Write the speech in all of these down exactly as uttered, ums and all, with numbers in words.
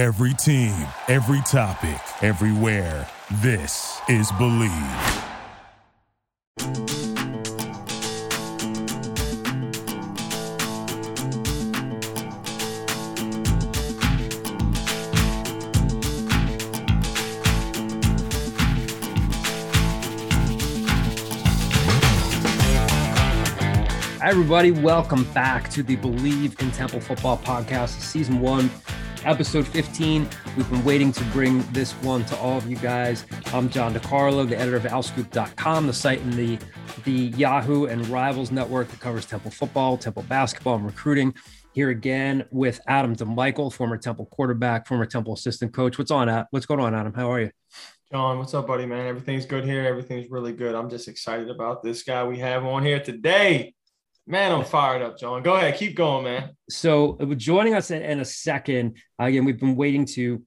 Every team, every topic, everywhere. This is Believe. Hi, everybody. Welcome back to the Believe in Temple Football Podcast, Season one. Episode fifteen. We've been waiting to bring this one to all of you guys. I'm John DeCarlo, the editor of Al Scoop dot com, the site in the, the Yahoo and Rivals network that covers Temple football, Temple basketball, and recruiting. Here again with Adam DeMichael, former Temple quarterback, former Temple assistant coach. What's on, Adam? What's going on, Adam? How are you? John, what's up, buddy, man? Everything's good here. Everything's really good. I'm just excited about this guy we have on here today. Man, I'm fired up, John. Go ahead. Keep going, man. So joining us in, in a second, again, we've been waiting to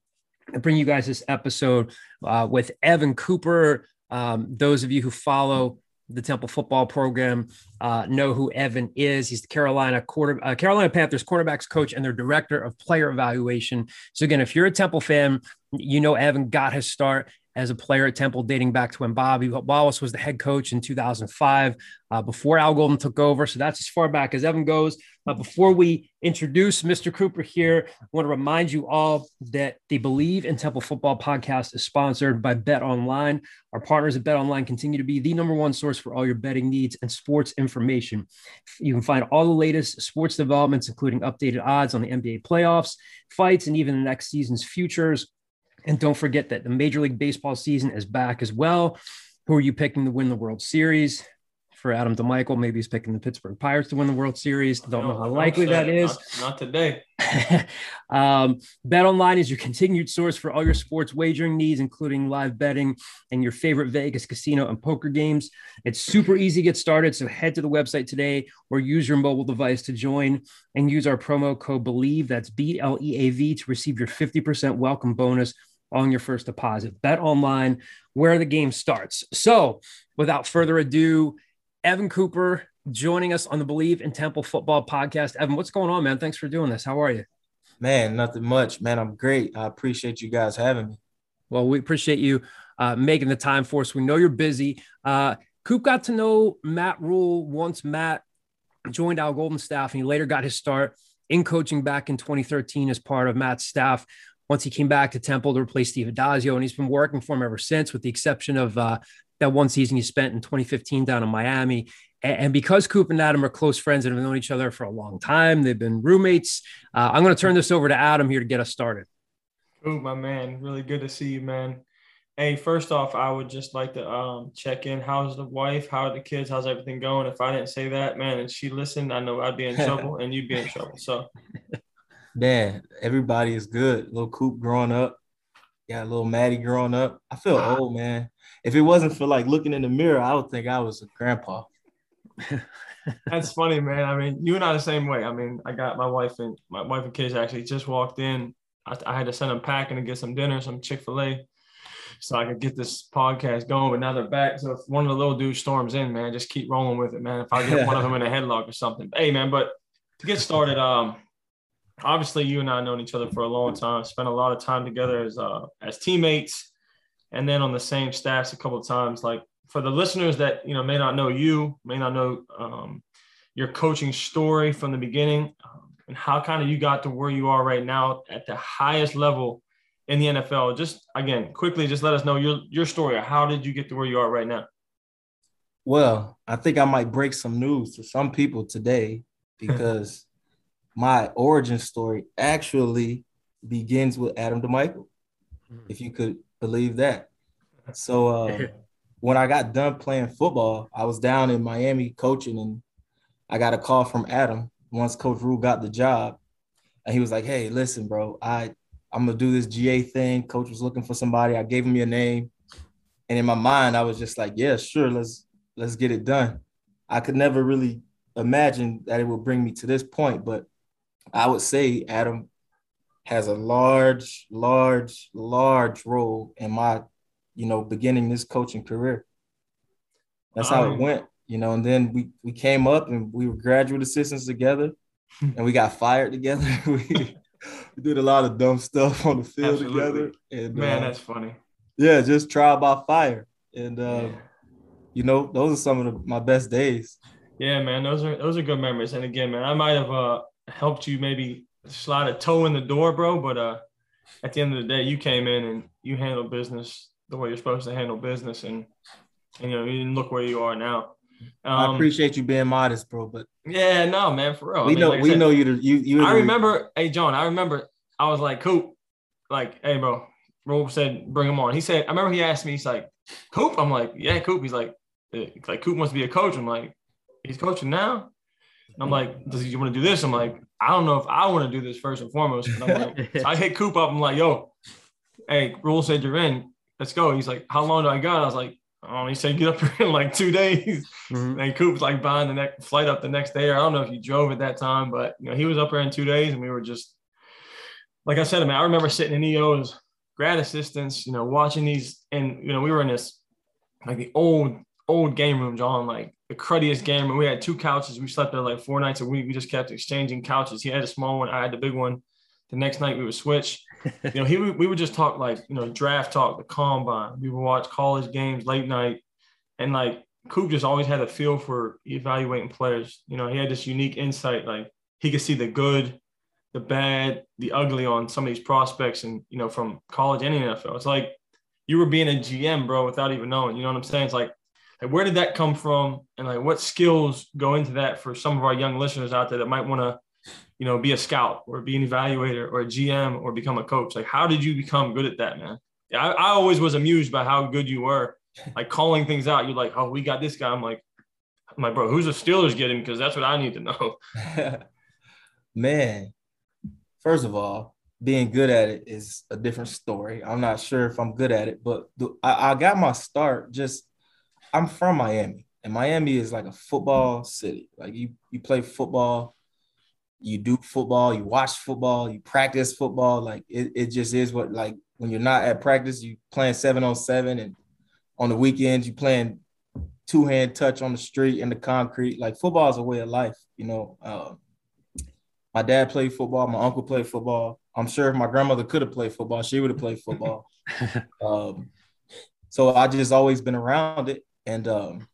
bring you guys this episode uh, with Evan Cooper. Um, those of you who follow the Temple football program uh, know who Evan is. He's the Carolina quarter, uh, Carolina Panthers quarterbacks coach and their director of player evaluation. So again, if you're a Temple fan, you know Evan got his start as a player at Temple dating back to when Bobby Wallace was the head coach in two thousand five, uh, before Al Golden took over. So that's as far back as Evan goes. But before we introduce Mister Cooper here, I want to remind you all that the Believe in Temple Football podcast is sponsored by Bet Online. Our partners at Bet Online continue to be the number one source for all your betting needs and sports information. You can find all the latest sports developments, including updated odds on the N B A playoffs, fights, and even the next season's futures. And don't forget that the Major League Baseball season is back as well. Who are you picking to win the World Series? For Adam DeMichael, maybe he's picking the Pittsburgh Pirates to win the World Series. Don't know how likely that is. Not, not today. um, Bet Online is your continued source for all your sports wagering needs, including live betting and your favorite Vegas casino and poker games. It's super easy to get started, so head to the website today or use your mobile device to join and use our promo code BELIEVE, that's B L E A V, to receive your fifty percent welcome bonus on your first deposit. Bet Online, where the game starts. So without further ado, Evan Cooper joining us on the Believe in Temple Football podcast. Evan, what's going on, man? Thanks for doing this. How are you? Man, nothing much, man. I'm great. I appreciate you guys having me. Well, we appreciate you uh, making the time for us. We know you're busy. Uh, Coop got to know Matt Rhule once Matt joined Al Golden's staff, and he later got his start in coaching back in twenty thirteen as part of Matt's staff. Once he came back to Temple to replace Steve Addazio, and he's been working for him ever since, with the exception of uh, that one season he spent in twenty fifteen down in Miami. And, and because Coop and Adam are close friends and have known each other for a long time, they've been roommates. Uh, I'm going to turn this over to Adam here to get us started. Coop, my man, really good to see you, man. Hey, first off, I would just like to um, check in. How's the wife? How are the kids? How's everything going? If I didn't say that, man, and she listened, I know I'd be in trouble and you'd be in trouble. So. Man, everybody is good. Little Coop growing up. Got little Maddie growing up. I feel wow. old, man. If it wasn't for like looking in the mirror, I would think I was a grandpa. That's funny, man. I mean, you and I the same way. I mean, I got my wife and my wife and kids actually just walked in. I, I had to send them packing to get some dinner, some Chick-fil-A, so I could get this podcast going. But now they're back. So if one of the little dudes storms in, man, just keep rolling with it, man. If I get one of them in a headlock or something, hey, man. But to get started, um. obviously, you and I have known each other for a long time, spent a lot of time together as uh, as teammates, and then on the same staffs a couple of times. Like, for the listeners that, you know, may not know you, may not know um, your coaching story from the beginning, um, and how kind of you got to where you are right now at the highest level in the N F L. Just, again, quickly, just let us know your, your story. How did you get to where you are right now? Well, I think I might break some news to some people today because – my origin story actually begins with Adam DeMichael, if you could believe that. So uh, when I got done playing football, I was down in Miami coaching, and I got a call from Adam once Coach Rhule got the job. And he was like, hey, listen, bro, I, I'm going to do this G A thing. Coach was looking for somebody. I gave him your name. And in my mind, I was just like, yeah, sure, let's let's get it done. I could never really imagine that it would bring me to this point, but I would say Adam has a large, large, large role in my, you know, beginning this coaching career. That's how um, it went, you know, and then we we came up and we were graduate assistants together and we got fired together. we, We did a lot of dumb stuff on the field Absolutely. together. And man, uh, that's funny. Yeah, just trial by fire. And, uh, yeah. you know, those are some of the, my best days. Yeah, man, those are those are good memories. And, again, man, I might have uh, helped you maybe slide a toe in the door, bro. But uh, at the end of the day, you came in and you handled business the way you're supposed to handle business. And, and you know, you didn't look where you are now. Um, I appreciate you being modest, bro. But yeah, no, man, for real. We I mean, know, like we said, know you. To, you, you. I remember, hey, John. I remember, I was like, Coop, like, hey, bro. Rhule said, bring him on. He said, I remember he asked me, he's like, Coop. I'm like, yeah, Coop. He's like, eh. he's like Coop wants to be a coach. I'm like, he's coaching now. And I'm like, does he want to do this? I'm like, I don't know if I want to do this first and foremost. And I'm like, so I hit Coop up. I'm like, yo, hey, Rhule said you're in. Let's go. He's like, how long do I got? I was like. Oh, he said, get up here in like two days. Mm-hmm. And Coop's like buying the next flight up the next day. Or I don't know if you drove at that time, but you know, he was up here in two days and we were just, like I said, man, I remember sitting in E O's grad assistants, you know, watching these. And, you know, we were in this, like the old, old game room, John, like the cruddiest game room. We had two couches. We slept there like four nights a week. We just kept exchanging couches. He had a small one. I had the big one. The next night we would switch. You know, he we would just talk like, you know, draft talk, the combine. We would watch college games late night. And, like, Coop just always had a feel for evaluating players. You know, he had this unique insight. Like, he could see the good, the bad, the ugly on some of these prospects and, you know, from college and the N F L. It's like you were being a G M, bro, without even knowing. You know what I'm saying? It's like, like where did that come from? And, like, what skills go into that for some of our young listeners out there that might want to, you know, be a scout or be an evaluator or a G M or become a coach? Like, how did you become good at that, man? I, I always was amused by how good you were, like calling things out. You're like, oh, we got this guy. I'm like, I'm like, bro, who's the Steelers getting? Because that's what I need to know. Man, first of all, being good at it is a different story. I'm not sure if I'm good at it, but I, I got my start just – I'm from Miami, and Miami is like a football city. Like, you you play football. You do football, you watch football, you practice football. Like, it, it just is what, like, when you're not at practice, you playing seven on seven. And on the weekends, you playing two-hand touch on the street and the concrete. Like, football is a way of life, you know. Uh, my dad played football. My uncle played football. I'm sure if my grandmother could have played football, she would have played football. um, so I just always been around it. And um,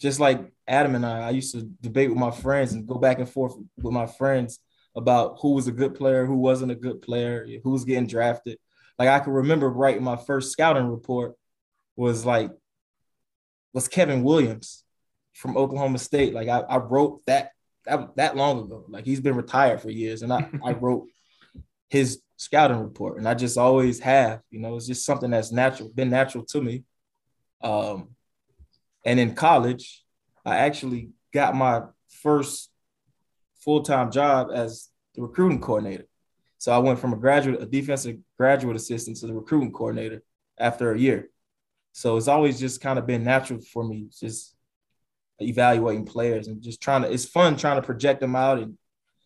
just like Adam and I, I used to debate with my friends and go back and forth with my friends about who was a good player, who wasn't a good player, who was getting drafted. Like, I can remember writing my first scouting report was like, was Kevin Williams from Oklahoma State. Like, I, I wrote that, that that long ago. Like, he's been retired for years. And I, I wrote his scouting report. And I just always have, you know, it's just something that's natural, been natural to me. Um, and in college, I actually got my first full-time job as the recruiting coordinator. So I went from a graduate, a defensive graduate assistant to the recruiting coordinator after a year. So it's always just kind of been natural for me, just evaluating players and just trying to, it's fun trying to project them out and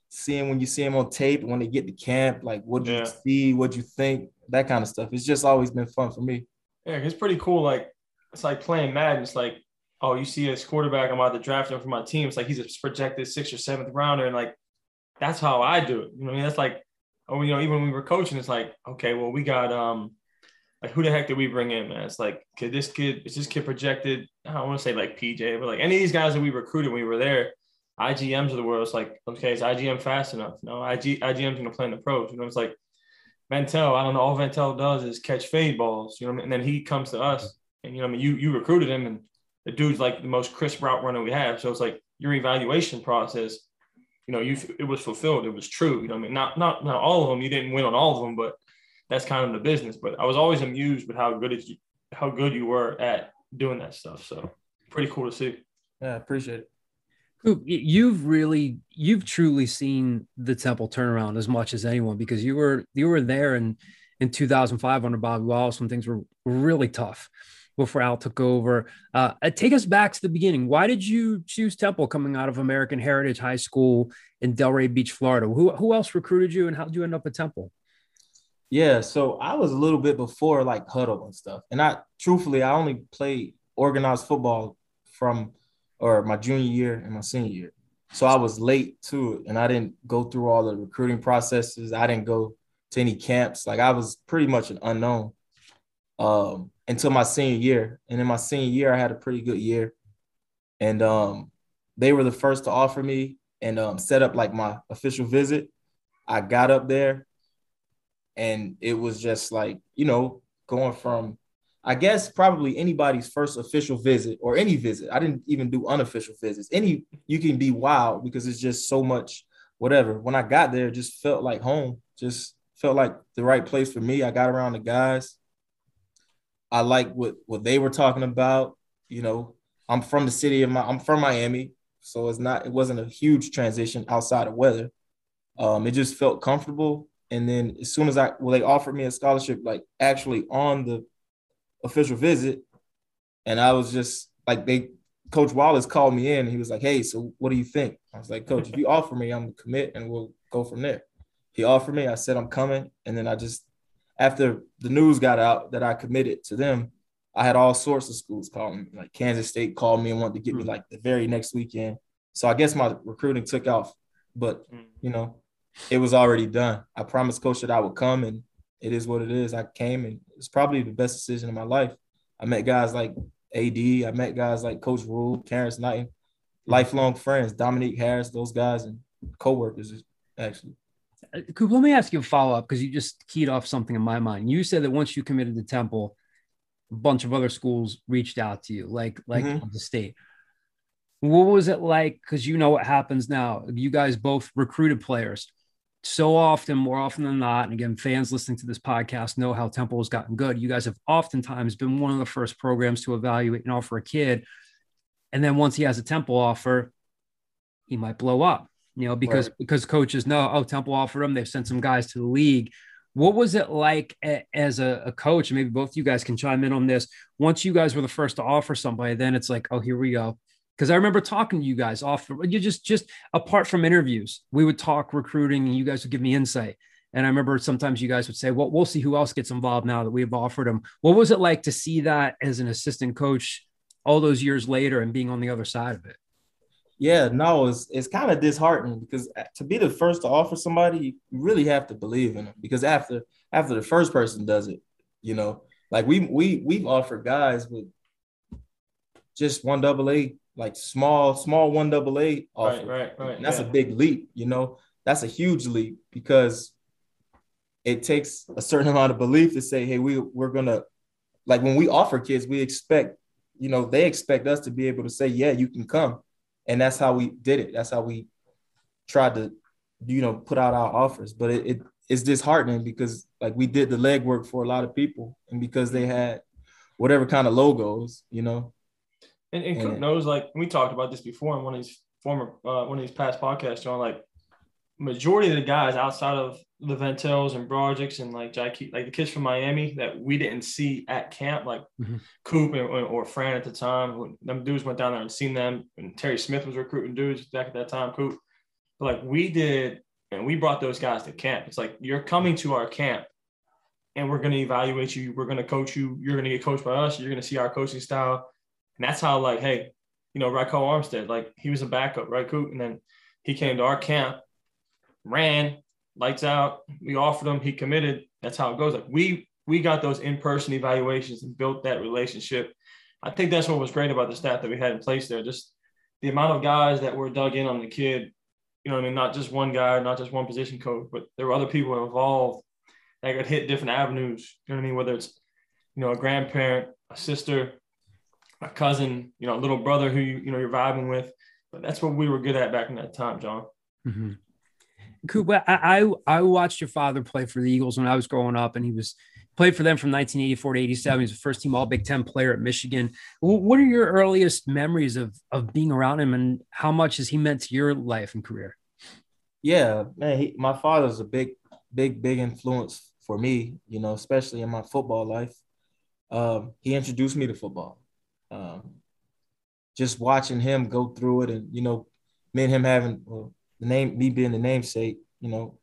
seeing when you see them on tape and when they get to camp, like what do yeah. you see, what do you think, that kind of stuff. It's just always been fun for me. Yeah, it's pretty cool. Like, it's like playing Madden. It's like, oh, you see this quarterback, I'm about to draft him for my team. It's like he's a projected sixth or seventh rounder. And, like, that's how I do it. You know, I mean, that's like, oh, you know, even when we were coaching, it's like, okay, well, we got, um, like, who the heck did we bring in, man? It's like, could this kid, is this kid projected? I don't want to say like P J, but like any of these guys that we recruited when we were there, I G Ms of the world, it's like, okay, is I G M fast enough? No, I G, I G M's going to play in the pros. You know, it's like Ventel, I don't know, all Ventel does is catch fade balls. You know what I mean? And then he comes to us and, you know what I mean? You, you recruited him and, the dude's like the most crisp route runner we have. So it's like your evaluation process, you know, you it was fulfilled. It was true. You know what I mean? Not, not, not all of them. You didn't win on all of them, but that's kind of the business. But I was always amused with how good you, how good you were at doing that stuff. So pretty cool to see. Yeah, I appreciate it. Coop, you've really, you've truly seen the Temple turnaround as much as anyone because you were, you were there in, in two thousand five under Bobby Wallace when things were really tough. Before Al took over, uh, take us back to the beginning. Why did you choose Temple coming out of American Heritage High School in Delray Beach, Florida? Who who else recruited you, and how did you end up at Temple? Yeah, so I was a little bit before like huddle and stuff, and I truthfully I only played organized football from or my junior year and my senior year. So I was late to it, and I didn't go through all the recruiting processes. I didn't go to any camps. Like, I was pretty much an unknown um, until my senior year. And in my senior year, I had a pretty good year. And um, they were the first to offer me and um, set up, like, my official visit. I got up there, and it was just like, you know, going from, I guess, probably anybody's first official visit or any visit. I didn't even do unofficial visits. Any, you can be wild because it's just so much, whatever. When I got there, it just felt like home, just felt like the right place for me. I got around the guys. I liked what, what they were talking about. You know, I'm from the city of my, I'm from Miami. So it's not, it wasn't a huge transition outside of weather. Um, it just felt comfortable. And then as soon as I, well, they offered me a scholarship, like actually on the official visit, and I was just like, they, Coach Wallace called me in, and he was like, "Hey, so what do you think?" I was like, "Coach, if you offer me, I'm gonna commit, and we'll go from there." He offered me, I said I'm coming, and then I just, after the news got out that I committed to them, I had all sorts of schools calling me. Like Kansas State called me and wanted to get me like the very next weekend. So I guess my recruiting took off, but you know, it was already done. I promised Coach that I would come, and it is what it is. I came, and it's probably the best decision of my life. I met guys like A D. I met guys like Coach Rhule, Terrence Knight, lifelong friends, Dominique Harris, those guys, and coworkers, actually. Coop, let me ask you a follow-up, because you just keyed off something in my mind. You said that once you committed to Temple, a bunch of other schools reached out to you, like, like mm-hmm. the state. What was it like? Because you know what happens now. You guys both recruited players. So often, more often than not, and again, fans listening to this podcast know how Temple has gotten good. You guys have oftentimes been one of the first programs to evaluate and offer a kid. And then once he has a Temple offer, he might blow up, you know, because, right. because coaches know, oh, Temple offered him. They've sent some guys to the league. What was it like a, as a, a coach? Maybe both of you guys can chime in on this. Once you guys were the first to offer somebody, then it's like, oh, here we go. Because I remember talking to you guys off, you just, just apart from interviews, we would talk recruiting, and you guys would give me insight. And I remember sometimes you guys would say, well, we'll see who else gets involved now that we've offered them. What was it like to see that as an assistant coach all those years later and being on the other side of it? Yeah, no, it's, it's kind of disheartening, because to be the first to offer somebody, you really have to believe in them, because after, after the first person does it, you know, like we, we, we've offered guys with just one double A, like small, small one double A offer. Right, right, right. And that's yeah. a big leap, you know. That's a huge leap, because it takes a certain amount of belief to say, hey, we, we're going to, like when we offer kids, we expect, you know, they expect us to be able to say, yeah, you can come. And that's how we did it. That's how we tried to, you know, put out our offers. But it, it it's disheartening, because like we did the legwork for a lot of people, and because they had whatever kind of logos, you know. And, and Coop knows, like, we talked about this before in one of these former, uh, one of these past podcasts, John, like, majority of the guys outside of the Ventels and Broderick's and, like, Jai-Key, like, the kids from Miami that we didn't see at camp, like mm-hmm. Coop and, or Fran at the time, them dudes went down there and seen them, and Terry Smith was recruiting dudes back at that time, Coop. But, like, we did, and we brought those guys to camp. It's like, you're coming to our camp, and we're going to evaluate you. We're going to coach you. You're going to get coached by us. You're going to see our coaching style. And that's how, like, hey, you know, Ryko Armstead, like, he was a backup, right, Coop? And then he came to our camp, ran, lights out. We offered him. He committed. That's how it goes. Like, we we got those in-person evaluations and built that relationship. I think that's what was great about the staff that we had in place there, just the amount of guys that were dug in on the kid, you know what I mean, not just one guy, not just one position coach, but there were other people involved that could hit different avenues, you know what I mean, whether it's, you know, a grandparent, a sister, a cousin, you know, a little brother who, you, you know, you're vibing with. But that's what we were good at back in that time, John. Mm-hmm. Coop, I, I, I watched your father play for the Eagles when I was growing up, and he was played for them from nineteen eighty-four to eighty-seven. He was the first team all Big Ten player at Michigan. What are your earliest memories of, of being around him, and how much has he meant to your life and career? Yeah, man, he, my father's a big, big, big influence for me, you know, especially in my football life. Um, he introduced me to football. Um, just watching him go through it, and, you know, me and him having well, the name, me being the namesake, you know,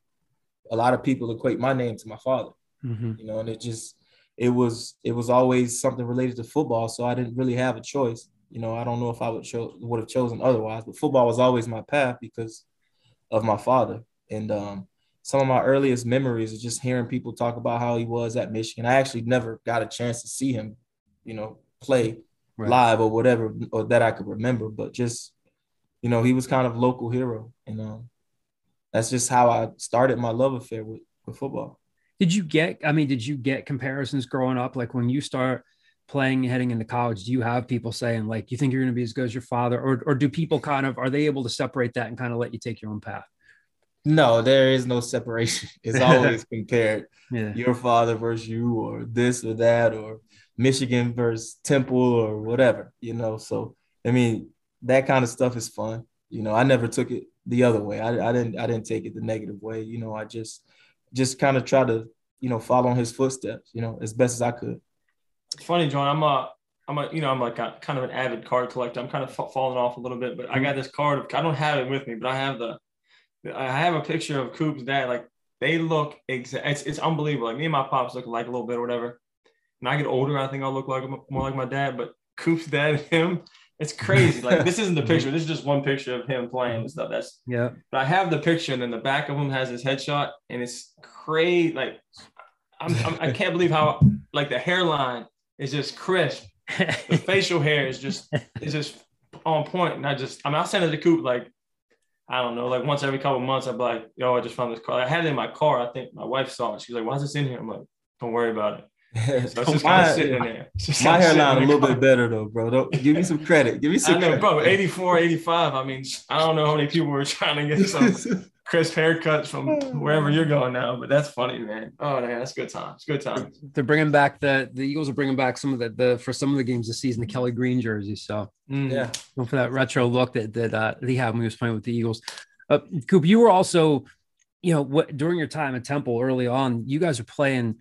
a lot of people equate my name to my father, mm-hmm. you know, and it just, it was, it was always something related to football. So I didn't really have a choice. You know, I don't know if I would cho- would have chosen otherwise, but football was always my path because of my father. And um, some of my earliest memories are just hearing people talk about how he was at Michigan. I actually never got a chance to see him, you know, play right. live or whatever, or that I could remember. But just, you know, he was kind of local hero. And um, that's just how I started my love affair with, with football. Did you get, I mean, did you get comparisons growing up? Like when you start playing, heading into college, do you have people saying like, you think you're going to be as good as your father? Or or do people kind of, are they able to separate that and kind of let you take your own path? No, there is no separation. It's always compared. Yeah. Your father versus you, or this or that, or Michigan versus Temple or whatever, you know? So, I mean, that kind of stuff is fun. You know, I never took it the other way. I, I didn't, I didn't take it the negative way. You know, I just, just kind of try to, you know, follow in his footsteps, you know, as best as I could. It's funny, John, I'm a, I'm a, you know, I'm like a, kind of an avid card collector. I'm kind of f- falling off a little bit, but I got this card. Of, I don't have it with me, but I have the, I have a picture of Coop's dad. Like they look, exa- it's, it's unbelievable. Like me and my pops look alike a little bit or whatever. When I get older, I think I'll look like more like my dad, but Coop's dad and him, it's crazy. Like this isn't the picture. This is just one picture of him playing and stuff. That's yeah. But I have the picture, and then the back of him has his headshot, and it's crazy. Like I'm, I'm, I can't believe how like the hairline is just crisp. The facial hair is just is just on point. And I just, I mean, I send it to Coop like I don't know, like once every couple of months. I'd be like, yo, I just found this car. I had it in my car. I think my wife saw it. She's like, why is this in here? I'm like, don't worry about it. So it's just my, kind of sitting in there. My hairline a little bit better though, bro. Don't give me some credit. Give me some. I know, credit. Bro. eighty-four, eighty-five I mean, I don't know how many people were trying to get some crisp haircuts from wherever you're going now, but that's funny, man. Oh man, that's good times. Good times. They're bringing back the the Eagles are bringing back some of the, the for some of the games this season the Kelly Green jerseys. So mm, yeah, going for that retro look that that uh, he had when he was playing with the Eagles. Uh, Coop, you were also, you know, what during your time at Temple early on, you guys were playing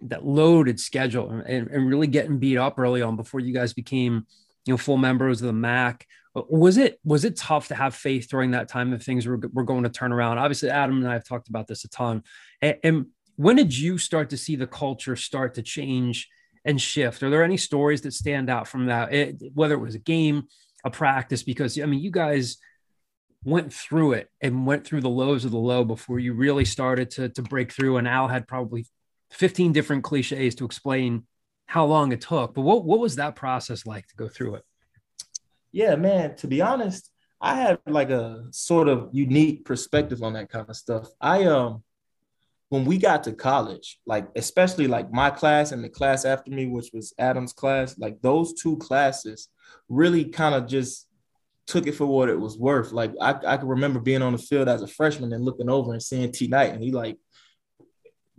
that loaded schedule and, and really getting beat up early on before you guys became, you know, full members of the M A C. Was it, was it tough to have faith during that time that things were, were going to turn around? Obviously, Adam and I have talked about this a ton. And, and when did you start to see the culture start to change and shift? Are there any stories that stand out from that, it, whether it was a game, a practice? Because, I mean, you guys went through it and went through the lows of the low before you really started to, to break through. And Al had probably fifteen different cliches to explain how long it took, but what, what was that process like to go through it? Yeah, man, to be honest, I had like a sort of unique perspective on that kind of stuff. I, um, when we got to college, like, especially like my class and the class after me, which was Adam's class, like those two classes really kind of just took it for what it was worth. Like I, I can remember being on the field as a freshman and looking over and seeing T Knight and he like,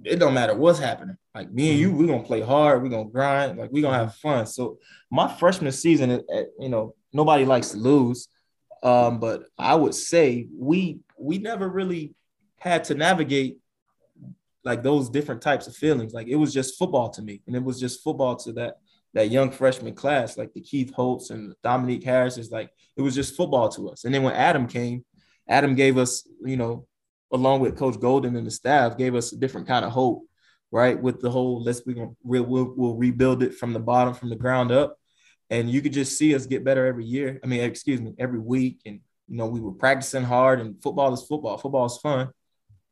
it don't matter what's happening. Like me and you, we're going to play hard. We're going to grind. Like we're going to have fun. So my freshman season, you know, nobody likes to lose. Um, but I would say we, we never really had to navigate like those different types of feelings. Like it was just football to me. And it was just football to that, that young freshman class, like the Keith Holtz and Dominique Harris is like, it was just football to us. And then when Adam came, Adam gave us, you know, along with Coach Golden and the staff, gave us a different kind of hope, right? With the whole, let's we we'll, we'll, we'll rebuild it from the bottom, from the ground up, and you could just see us get better every year. I mean, excuse me, every week, and you know we were practicing hard. And football is football. Football is fun.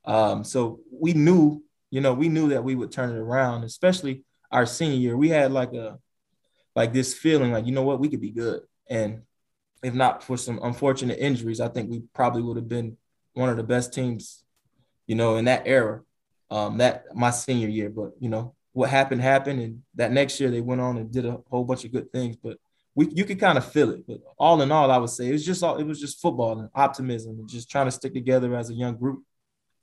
Um, so we knew, you know, we knew that we would turn it around. Especially our senior year, we had like a like this feeling, like you know what, we could be good. And if not for some unfortunate injuries, I think we probably would have been one of the best teams, you know, in that era, um, that my senior year. But, you know, what happened happened. And that next year they went on and did a whole bunch of good things. But we you could kind of feel it. But all in all, I would say it was just all, it was just football and optimism and just trying to stick together as a young group.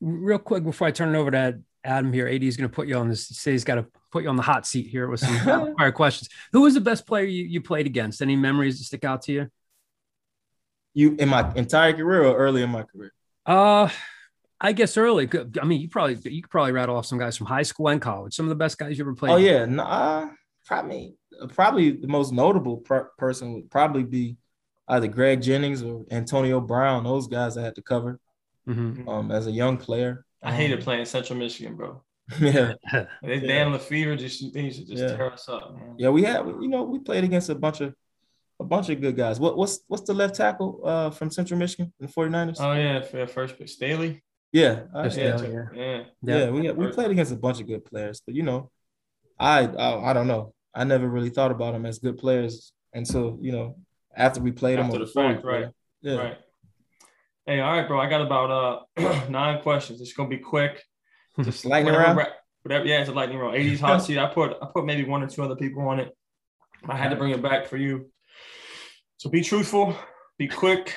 Real quick, before I turn it over to Adam here, A D is going to put you on this. He says he's got to put you on the hot seat here with some fire questions. Who was the best player you, you played against? Any memories that stick out to you? You in my entire career or early in my career? Uh, I guess early. I mean, you probably you could probably rattle off some guys from high school and college. Some of the best guys you ever played. Oh yeah, nah, probably probably the most notable per- person would probably be either Greg Jennings or Antonio Brown. Those guys I had to cover mm-hmm. um, as a young player. I um, hated playing Central Michigan, bro. Yeah, they damn Lefevre just they used to just yeah. tear us up, man. Yeah, we had you know we played against a bunch of a bunch of good guys. What what's what's the left tackle uh, from Central Michigan and the 49ers? Oh yeah, first pick Staley. Yeah, uh, yeah, yeah, yeah, yeah. We we played against a bunch of good players, but you know, I, I I don't know. I never really thought about them as good players until you know after we played after them. After the fact, right? Yeah. Right. Hey, all right, bro. I got about uh nine questions. It's gonna be quick. Just lightning round. Whatever. Yeah, it's a lightning round. eighties hot seat. I put I put maybe one or two other people on it. I had to bring it back for you. So be truthful, be quick,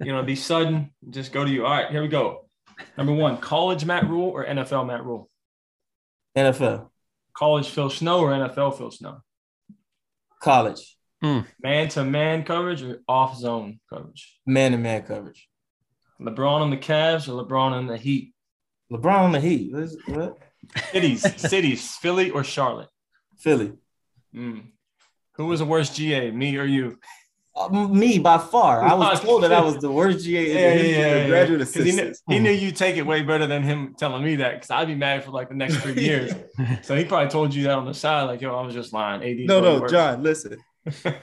you know, be sudden. Just go to you. All right, here we go. Number one, college Matt Rhule or N F L Matt Rhule? N F L. College Phil Snow or N F L Phil Snow? College. Mm. Man-to-man coverage or off-zone coverage? Man-to-man coverage. LeBron on the Cavs or LeBron on the Heat? LeBron on the Heat. What? Is, what? Cities. Cities. Philly or Charlotte? Philly. Mm. Who was the worst G A, me or you? Uh, me, by far. I was told that I was the worst G A in yeah, the history yeah, yeah, of graduate yeah. assistants. He, he knew you take it way better than him telling me that, because I'd be mad for like the next three years. So he probably told you that on the side, like, yo, I was just lying. A D no, no, worse. John, listen.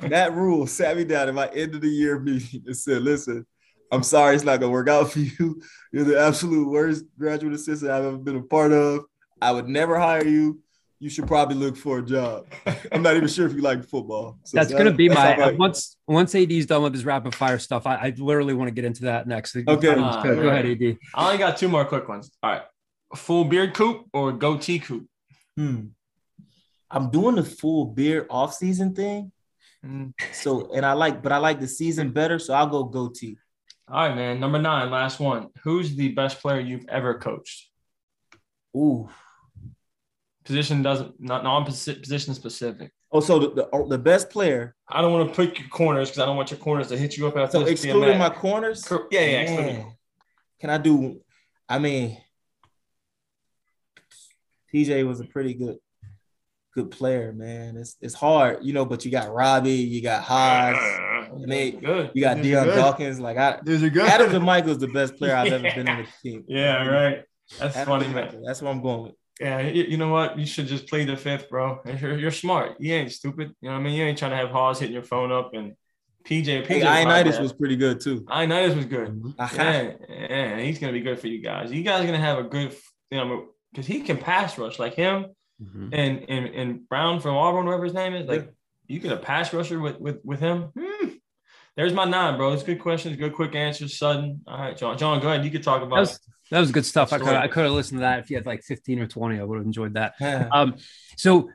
That Rhule sat me down at my end of the year meeting and said, listen, I'm sorry it's not going to work out for you. You're the absolute worst graduate assistant I've ever been a part of. I would never hire you. You should probably look for a job. I'm not even sure if you like football. So that's that, going to be my – once once A D's done with his rapid-fire stuff, I, I literally want to get into that next. Okay. Uh, go go right. ahead, A D. I only got two more quick ones. All right. Full beard coupe or goatee coupe? Hmm. I'm doing the full beard off-season thing. Mm. So – and I like – but I like the season better, so I'll go goatee. All right, man. Number nine, last one. Who's the best player you've ever coached? Ooh. Position doesn't not non-position specific. Oh, so the, the the best player. I don't want to pick your corners because I don't want your corners to hit you up after. So this excluding my corners. Yeah, yeah. Excluding. Can I do? I mean, T J was a pretty good good player, man. It's it's hard, you know. But you got Robbie, you got Hodge, uh, and they, good. you got Deion Dawkins. Like I, those are good. Adam DeMichael is the best player I've yeah. ever been on the team. Yeah, right. That's Adam funny, DeMichael. man. That's what I'm going with. Yeah, you know what? You should just play the fifth, bro. You're, you're smart. You ain't stupid. You know what I mean? You ain't trying to have Hawes hitting your phone up and P J. P J hey, Ionitis was pretty good, too. Ionitis was good. Mm-hmm. Yeah, yeah, he's going to be good for you guys. You guys are going to have a good, you know, because he can pass rush like him mm-hmm. and, and and Brown from Auburn, whatever his name is. Like, yeah. you get a pass rusher with, with, with him. Hmm. There's my nine, bro. It's good questions, good quick answers, sudden. All right, John. John, go ahead. You can talk about it. That was good stuff. I could I could have listened to that if you had like fifteen or twenty. I would have enjoyed that. Yeah. Um, so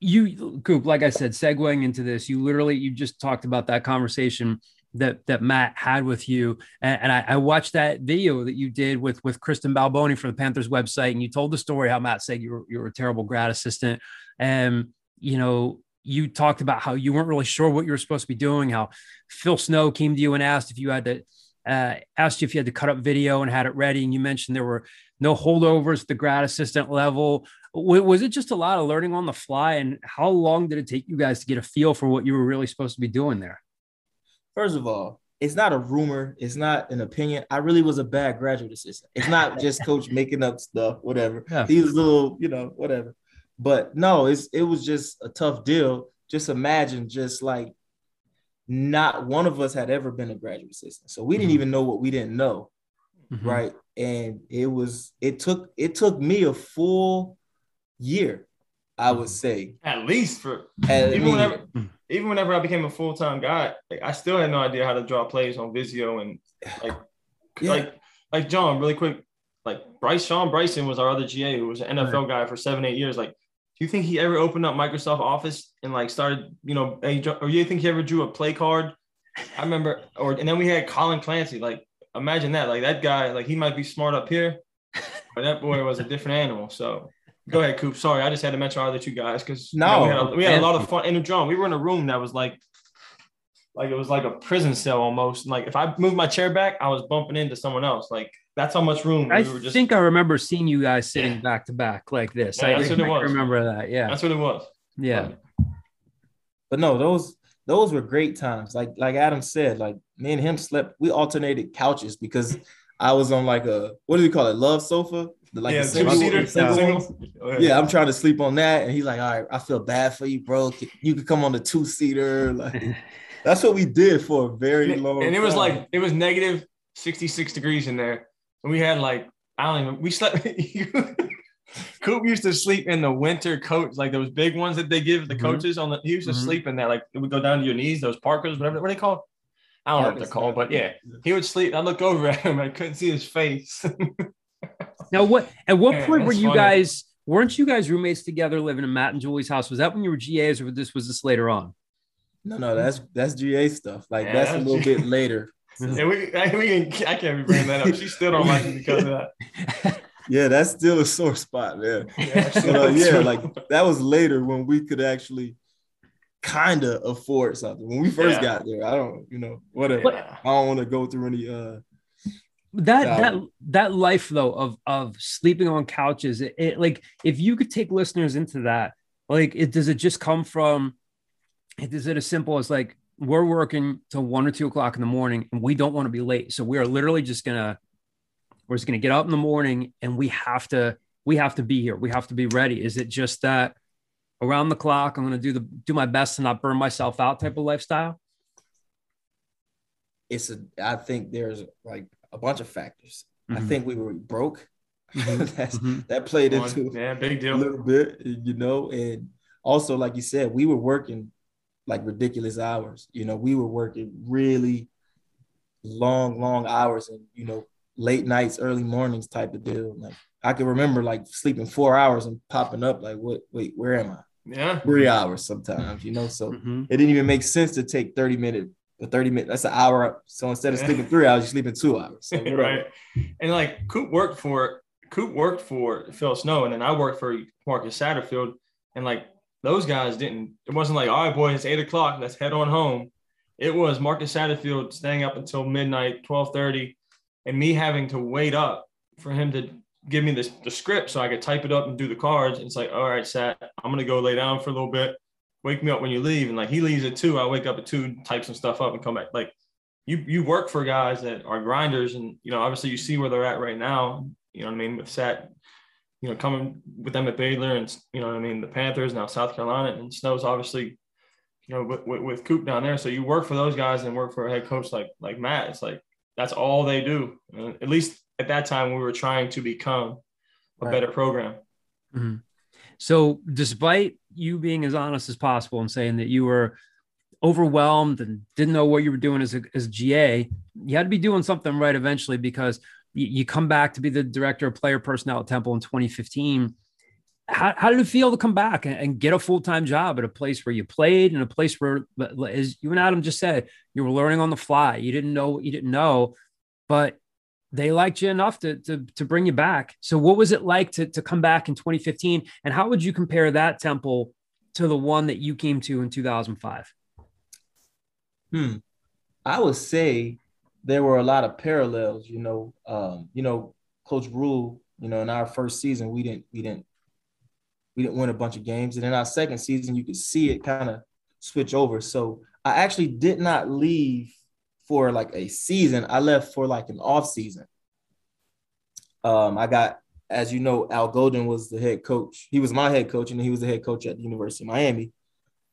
you, Coop, like I said, segueing into this, you literally you just talked about that conversation that that Matt had with you, and, and I, I watched that video that you did with with Kristen Balboni for the Panthers website, and you told the story how Matt said you were you were a terrible grad assistant, and you know. You talked about how you weren't really sure what you were supposed to be doing, how Phil Snow came to you and asked if you had to uh, asked you if you had to cut up video and had it ready. And you mentioned there were no holdovers at the grad assistant level. W- was it just a lot of learning on the fly? And how long did it take you guys to get a feel for what you were really supposed to be doing there? First of all, it's not a rumor. It's not an opinion. I really was a bad graduate assistant. It's not just coach making up stuff, whatever. Yeah. These little, you know, whatever. But no, it's it was just a tough deal. Just imagine, just like not one of us had ever been a graduate assistant, so we mm-hmm. didn't even know what we didn't know, mm-hmm. right? And it was it took it took me a full year, I would say, at least for at even least. whenever even whenever I became a full time guy, like, I still had no idea how to draw plays on Vizio and like yeah. like like John, really quick, like Bryce Sean Bryson was our other G A who was an N F L guy for seven eight years, like. Do you think he ever opened up Microsoft Office and like started, you know, or you think he ever drew a play card? I remember, or and then we had Colin Clancy. Like, imagine that. Like that guy, like he might be smart up here, but that boy was a different animal. So go ahead, Coop. Sorry, I just had to mention our other two guys because no, you know, we, had a, we had a lot of fun. And John, we were in a room that was like, like it was like a prison cell almost. And like if I moved my chair back, I was bumping into someone else. Like. That's how much room I we were just... think I remember seeing you guys sitting yeah. back to back like this. Yeah, I that's what it was. Remember that. Yeah. That's what it was. Yeah. But no, those those were great times. Like like Adam said, like me and him slept, we alternated couches because I was on like a what do you call it? Love sofa? Like yeah, single, single. yeah, I'm trying to sleep on that. And he's like, all right, I feel bad for you, bro. You could come on the two-seater. Like That's what we did for a very long time. And it was time. like it was negative sixty-six degrees in there. And we had like I don't even we slept. Coop used to sleep in the winter coats, like those big ones that they give the mm-hmm. coaches on the he used to mm-hmm. sleep in there, like it would go down to your knees, those parkas, whatever what are they called? I don't know what they're called, but yeah. He would sleep. I looked over at him, I couldn't see his face. Now what at what Man, point were you funny. guys weren't you guys roommates together living in Matt and Julie's house? Was that when you were G As or this was this later on? No, no, that's that's G A stuff. Like yeah, that's, that's a little G- bit later. Yeah, we, I, we can, I can't be bringing that up. She still don't like it because of that. Yeah, that's still a sore spot, man. Yeah, but, uh, yeah like that was later when we could actually kind of afford something. When we first yeah. got there, I don't, you know, whatever. But, I don't want to go through any. Uh, that that that life though of of sleeping on couches, it, it like if you could take listeners into that, like it does it just come from? Is it as simple as like we're working till one or two o'clock in the morning and we don't want to be late. So we are literally just gonna we're just gonna get up in the morning and we have to we have to be here. We have to be ready. Is it just that around the clock, I'm gonna do the do my best to not burn myself out type of lifestyle? It's a I think there's like a bunch of factors. Mm-hmm. I think we were broke. That's, mm-hmm. That played Come into on. Yeah, big deal. A little bit, you know, and also like you said, we were working like ridiculous hours. You know, we were working really long, long hours and, you know, late nights, early mornings type of deal. Like I can remember like sleeping four hours and popping up like, what, wait, where am I? Yeah. Three hours sometimes, you know? So mm-hmm. it didn't even make sense to take thirty minutes, thirty minutes, that's an hour up. So instead of yeah. sleeping three hours, you're sleeping two hours. So right. And like Coop worked for, Coop worked for Phil Snow. And then I worked for Marcus Satterfield and like, those guys didn't – it wasn't like, all right, boys, it's eight o'clock. Let's head on home. It was Marcus Satterfield staying up until midnight, twelve thirty, and me having to wait up for him to give me this, the script so I could type it up and do the cards. And it's like, all right, Sat, I'm going to go lay down for a little bit. Wake me up when you leave. And, like, he leaves at two. I wake up at two, type some stuff up, and come back. Like, you you work for guys that are grinders, and, you know, obviously you see where they're at right now. You know what I mean? With Sat – you know, coming with them at Baylor and, you know what I mean, the Panthers, now South Carolina, and Snow's obviously, you know, with, with Coop down there. So you work for those guys and work for a head coach like like Matt. It's like that's all they do. And at least at that time, we were trying to become a right. better program. Mm-hmm. So despite you being as honest as possible and saying that you were overwhelmed and didn't know what you were doing as a, as a G A, you had to be doing something right eventually because – you come back to be the director of player personnel at Temple in twenty fifteen. How, how did it feel to come back and, and get a full-time job at a place where you played and a place where, as you and Adam just said, you were learning on the fly. You didn't know what you didn't know, but they liked you enough to, to, to bring you back. So what was it like to, to come back in twenty fifteen? And how would you compare that Temple to the one that you came to in two thousand five? Hmm. I would say there were a lot of parallels, you know, um, you know, Coach Rhule, you know, in our first season, we didn't, we didn't, we didn't win a bunch of games. And in our second season, you could see it kind of switch over. So I actually did not leave for like a season. I left for like an off season. Um, I got, as you know, Al Golden was the head coach. He was my head coach and he was the head coach at the University of Miami.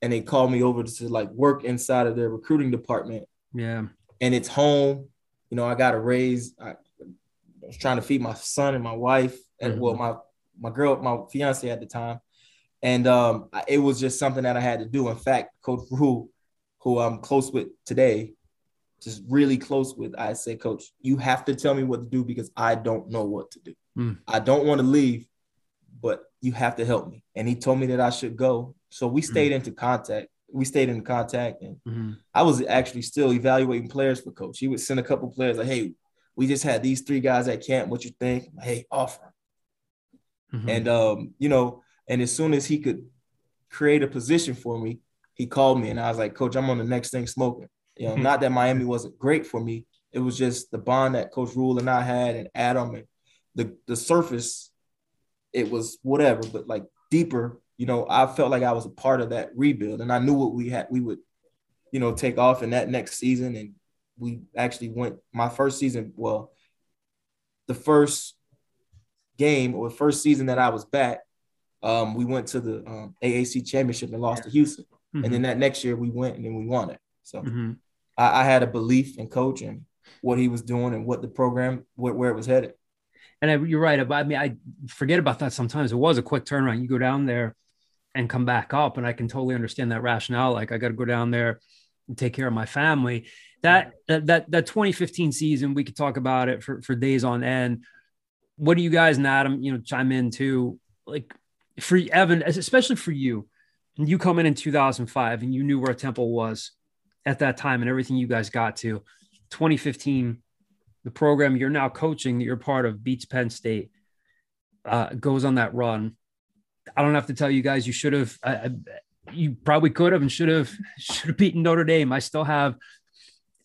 And they called me over to like work inside of their recruiting department. Yeah. And it's home, you know, I got a raise. I was trying to feed my son and my wife and mm-hmm. well, my, my girl, my fiance at the time. And um, it was just something that I had to do. In fact, Coach Rhule, who I'm close with today, just really close with, I said, Coach, you have to tell me what to do because I don't know what to do. Mm. I don't want to leave, but you have to help me. And he told me that I should go. So we stayed mm. into contact. We stayed in contact, and mm-hmm. I was actually still evaluating players for Coach. He would send a couple players like, hey, we just had these three guys at camp. What you think? Like, hey, offer. Mm-hmm. And, um, you know, and as soon as he could create a position for me, he called me, and I was like, Coach, I'm on the next thing smoking. You know, mm-hmm. not that Miami wasn't great for me. It was just the bond that Coach Rhule and I had and Adam and the, the surface, it was whatever, but like deeper. You know, I felt like I was a part of that rebuild, and I knew what we had. We would, you know, take off in that next season, and we actually went my first season. Well, the first game or first season that I was back, um, we went to the um, A A C championship and lost to Houston, mm-hmm. and then that next year we went and then we won it. So mm-hmm. I, I had a belief in Coach and what he was doing and what the program, what, where it was headed. And I, you're right. I mean, I forget about that sometimes. It was a quick turnaround. You go down there and come back up, and I can totally understand that rationale. Like, I got to go down there and take care of my family. That, that, that, that twenty fifteen season, we could talk about it for, for days on end. What do you guys and Adam, you know, chime in too? Like, for Evan, especially for you, and you come in in two thousand five and you knew where Temple was at that time and everything you guys got to. twenty fifteen, the program you're now coaching, that you're part of, beats Penn State, uh, goes on that run. I don't have to tell you guys, you should have, uh, you probably could have and should have, should have beaten Notre Dame. I still have,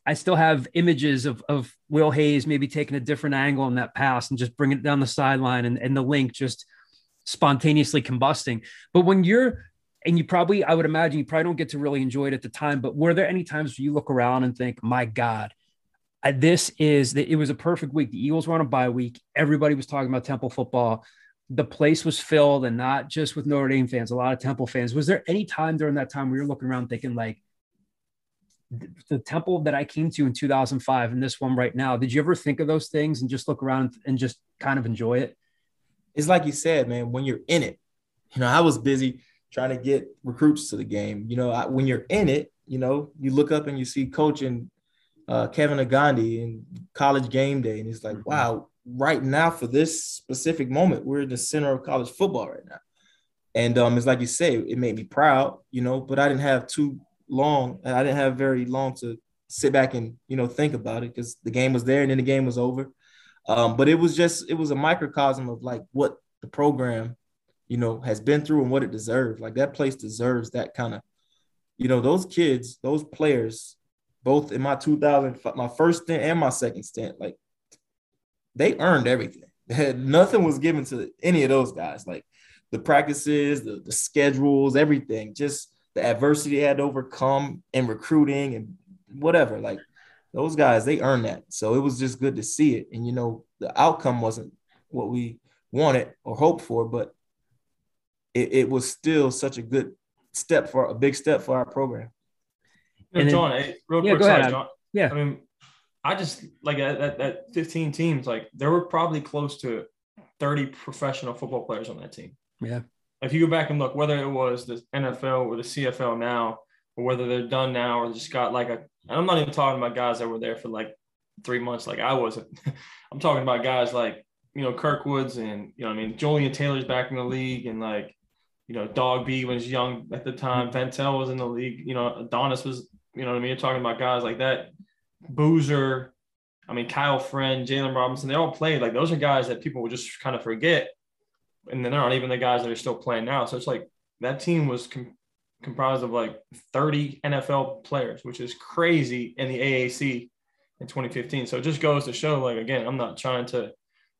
I still have images of, of Will Hayes maybe taking a different angle on that pass and just bringing it down the sideline, and, and the link just spontaneously combusting. But when you're, and you probably, I would imagine you probably don't get to really enjoy it at the time, but were there any times you look around and think, my God, this is the, it was a perfect week. The Eagles were on a bye week. Everybody was talking about Temple football. The place was filled, and not just with Notre Dame fans, a lot of Temple fans. Was there any time during that time where you're looking around thinking, like, the Temple that I came to in two thousand five and this one right now, did you ever think of those things and just look around and just kind of enjoy it? It's like you said, man, when you're in it, you know, I was busy trying to get recruits to the game. You know, I, when you're in it, you know, you look up and you see Coach and uh, Kevin Agandi in College Game Day. And it's like, mm-hmm. wow, right now for this specific moment, we're in the center of college football right now. And um, it's like you say, it made me proud, you know, but I didn't have too long. I didn't have very long to sit back and, you know, think about it, because the game was there and then the game was over. Um, but it was just, it was a microcosm of like what the program, you know, has been through and what it deserves. Like, that place deserves that kind of, you know, those kids, those players, both in my two thousand, my first stint and my second stint, like, they earned everything. Nothing was given to any of those guys. Like, the practices, the, the schedules, everything, just the adversity they had to overcome in recruiting and whatever. Like, those guys, they earned that. So it was just good to see it. And, you know, the outcome wasn't what we wanted or hoped for, but it, it was still such a good step for a big step for our program. You know, and John, then, real yeah, quick, sorry, ahead, John. Yeah. I mean, I just like that, that fifteen teams, like, there were probably close to thirty professional football players on that team. Yeah. If you go back and look, whether it was the N F L or the C F L now, or whether they're done now, or just got like a, and I'm not even talking about guys that were there for like three months. Like, I wasn't, I'm talking about guys like, you know, Kirkwood's and, you know, I mean, Julian Taylor's back in the league, and like, you know, Dog B was young at the time. Ventel was in the league, you know, Adonis was, you know what I mean? You're talking about guys like that. Boozer. I mean, Kyle Friend, Jalen Robinson, they all played. Like, those are guys that people would just kind of forget. And then there aren't even the guys that are still playing now. So it's like that team was com- comprised of like thirty N F L players, which is crazy in the A A C in twenty fifteen. So it just goes to show, like, again, I'm not trying to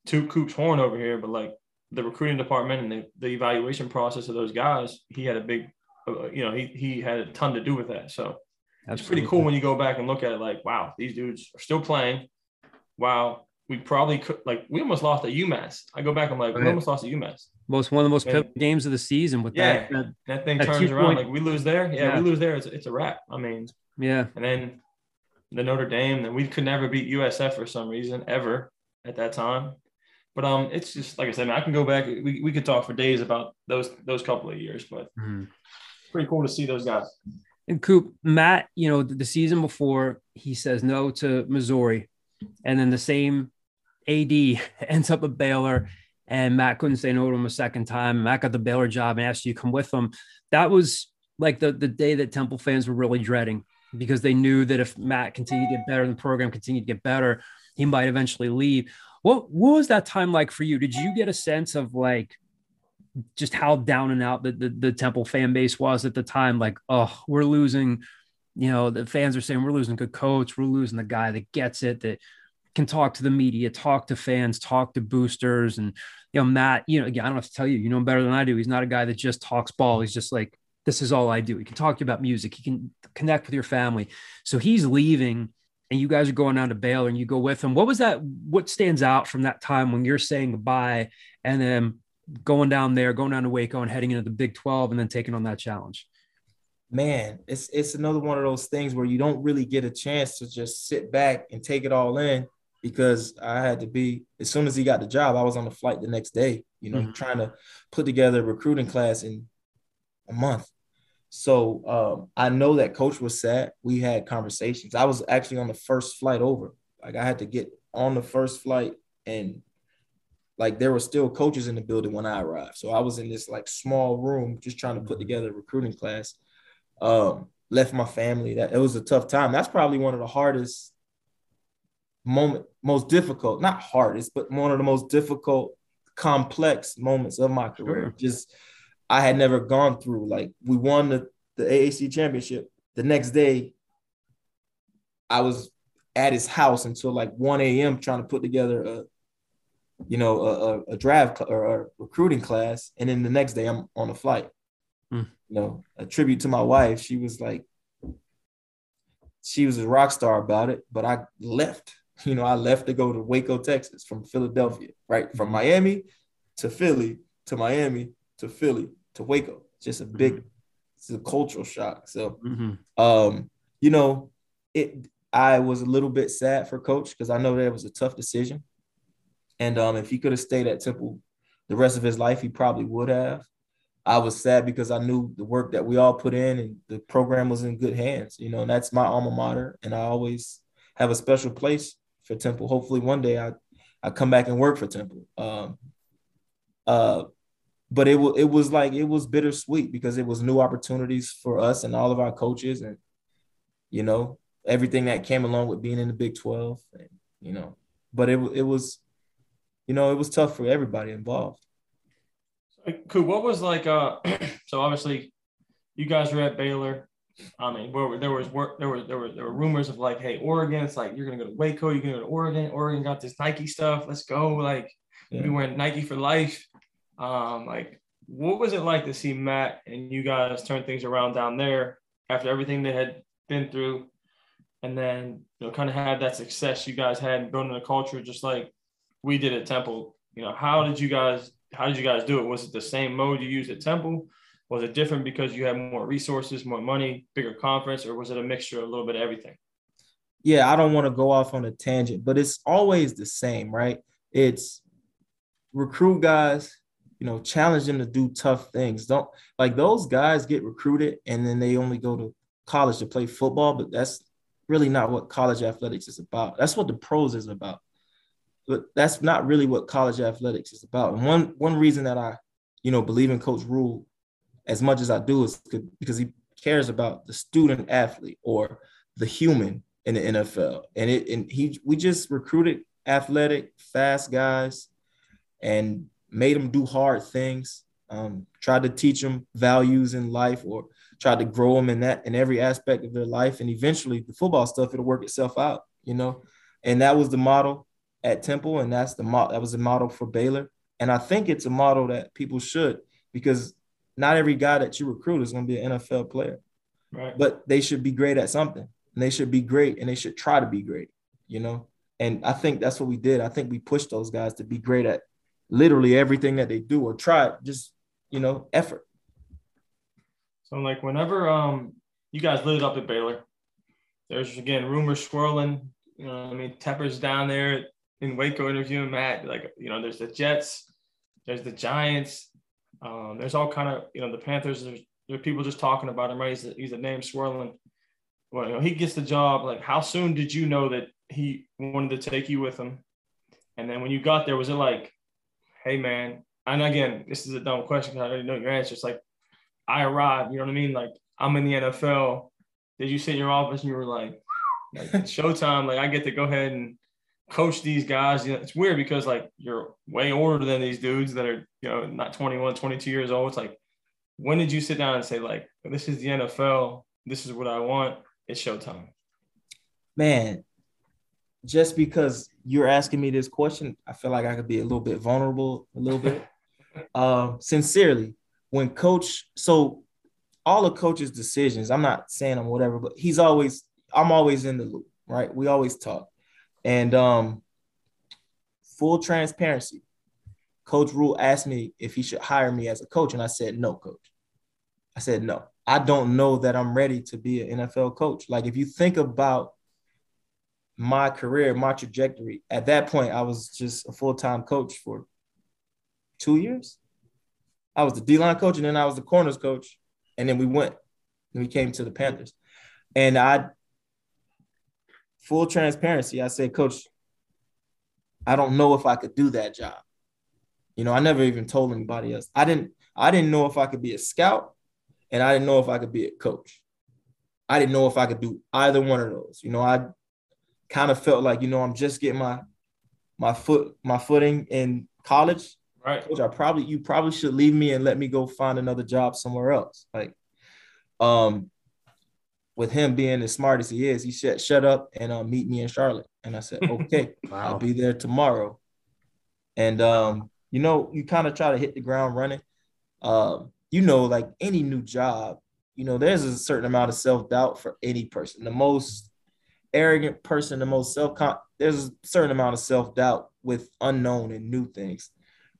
toot Coop's horn over here, but like the recruiting department and the, the evaluation process of those guys, he had a big, uh, you know, he he had a ton to do with that. So Absolutely. It's pretty cool when you go back and look at it, like, wow, these dudes are still playing. Wow. We probably could, like, we almost lost at UMass. I go back, I'm like, we almost lost at UMass. Most one of the most pivotal games of the season with yeah, that, that. That thing that turns around. Point. Like, we lose there. Yeah, yeah, we lose there. It's, it's a wrap. I mean, yeah. And then the Notre Dame, then we could never beat U S F for some reason, ever at that time. But um, it's just, like I said, man, I can go back. We, we could talk for days about those those couple of years, but mm. pretty cool to see those guys. And Coop, Matt, you know, the season before, he says no to Missouri. And then the same A D ends up at Baylor, and Matt couldn't say no to him a second time. Matt got the Baylor job and asked you to come with him. That was like the, the day that Temple fans were really dreading, because they knew that if Matt continued to get better and the program continued to get better, he might eventually leave. What, what was that time like for you? Did you get a sense of like just how down and out the, the, the Temple fan base was at the time? Like, oh, we're losing – you know, the fans are saying we're losing a good coach. We're losing the guy that gets it, that can talk to the media, talk to fans, talk to boosters. And, you know, Matt, you know, again, I don't have to tell you, you know him better than I do. He's not a guy that just talks ball. He's just like, this is all I do. He can talk to you about music. He can connect with your family. So he's leaving, and you guys are going down to Baylor, and you go with him. What was that? What stands out from that time when you're saying goodbye and then going down there, going down to Waco and heading into the Big twelve and then taking on that challenge? man, it's it's another one of those things where you don't really get a chance to just sit back and take it all in, because I had to be, as soon as he got the job, I was on the flight the next day, you know, mm-hmm. trying to put together a recruiting class in a month. So um, I know that coach was sad. We had conversations. I was actually on the first flight over. Like, I had to get on the first flight, and like, there were still coaches in the building when I arrived. So I was in this like small room just trying to put together a recruiting class. Um, left my family. That it was a tough time. That's probably one of the hardest moment, most difficult, not hardest, but one of the most difficult, complex moments of my career. Sure. Just, I had never gone through, like, we won the, the A A C championship. The next day, I was at his house until like one a.m. trying to put together a, you know, a, a, a draft cl- or a recruiting class. And then the next day I'm on a flight. Mm. You know, a tribute to my wife. She was like, she was a rock star about it, but I left, you know, I left to go to Waco, Texas from Philadelphia, right? From Miami to Philly, to Miami, to Philly, to Waco. Just a big, mm-hmm. it's a cultural shock. So, mm-hmm. um, you know, it, I was a little bit sad for coach, because I know that it was a tough decision. And um, if he could have stayed at Temple the rest of his life, he probably would have. I was sad because I knew the work that we all put in and the program was in good hands, you know, and that's my alma mater. And I always have a special place for Temple. Hopefully one day I, I come back and work for Temple. Um, uh, but it was, it was like, it was bittersweet because it was new opportunities for us and all of our coaches, and, you know, everything that came along with being in the Big twelve, and, you know, but it it was, you know, it was tough for everybody involved. Cool. What was like, uh, so obviously you guys were at Baylor. I mean, where there was work, there was, there were, there were rumors of like, hey, Oregon, it's like, you're going to go to Waco, you're going to go to Oregon. Oregon got this Nike stuff. Let's go. Like, yeah. We were in Nike for life. Um, like, what was it like to see Matt and you guys turn things around down there after everything they had been through? And then, you know, kind of had that success you guys had in building a culture, just like we did at Temple. You know, how did you guys, How did you guys do it? Was it the same mode you used at Temple? Was it different because you had more resources, more money, bigger conference, or was it a mixture of a little bit of everything? Yeah, I don't want to go off on a tangent, but it's always the same, right? It's recruit guys, you know, challenge them to do tough things. Don't, like, those guys get recruited and then they only go to college to play football, but that's really not what college athletics is about. That's what the pros is about. But that's not really what college athletics is about. And one one reason that I, you know, believe in Coach Rhule as much as I do is because he cares about the student athlete or the human in the N F L. And it and he we just recruited athletic, fast guys and made them do hard things. Um, tried to teach them values in life, or tried to grow them in that in every aspect of their life. And eventually, the football stuff, it'll work itself out, you know. And that was the model at Temple, and that's the mo- that was the model for Baylor. And I think it's a model that people should, because not every guy that you recruit is going to be an N F L player, right? But they should be great at something, and they should be great, and they should try to be great, you know? And I think that's what we did. I think we pushed those guys to be great at literally everything that they do, or try, just, you know, effort. So, like, whenever um you guys lit it up at Baylor, there's, again, rumors swirling. You know what I mean? Tepper's down there in Waco interviewing Matt, like, you know, there's the Jets, there's the Giants, um, there's all kind of, you know, the Panthers, there's, there are people just talking about him, right? He's a, he's a name swirling. Well, you know, he gets the job. Like, how soon did you know that he wanted to take you with him? And then when you got there, was it like, hey, man, and again, this is a dumb question because I already know your answer. It's like, I arrived, you know what I mean? Like, I'm in the N F L. Did you sit in your office and you were like, like it's showtime, like, I get to go ahead and coach these guys? You know, it's weird because, like, you're way older than these dudes that are, you know, not twenty-one, twenty-two years old. It's like, when did you sit down and say, like, this is the N F L, this is what I want, it's showtime? Man, just because you're asking me this question, I feel like I could be a little bit vulnerable, a little bit. um, sincerely, when coach, so all of coach's decisions, I'm not saying I'm whatever, but he's always, I'm always in the loop, right? We always talk. And um, full transparency, Coach Rhule asked me if he should hire me as a coach, and I said, no, coach. I said, no, I don't know that I'm ready to be an N F L coach. Like, if you think about my career, my trajectory, at that point, I was just a full-time coach for two years. I was the D-line coach, and then I was the corners coach. And then we went, and we came to the Panthers. And I, full transparency, I said, Coach, I don't know if I could do that job. You know, I never even told anybody else. I didn't, I didn't know if I could be a scout, and I didn't know if I could be a coach. I didn't know if I could do either one of those. You know, I kind of felt like, you know, I'm just getting my my foot, my footing in college. Right. Coach, I probably, you probably should leave me and let me go find another job somewhere else. Like, um, with him being as smart as he is, he said, shut up and uh, meet me in Charlotte. And I said, okay, wow. I'll be there tomorrow. And, um, you know, you kind of try to hit the ground running. Um, you know, like any new job, you know, there's a certain amount of self-doubt for any person. The most arrogant person, the most self-con, there's a certain amount of self-doubt with unknown and new things.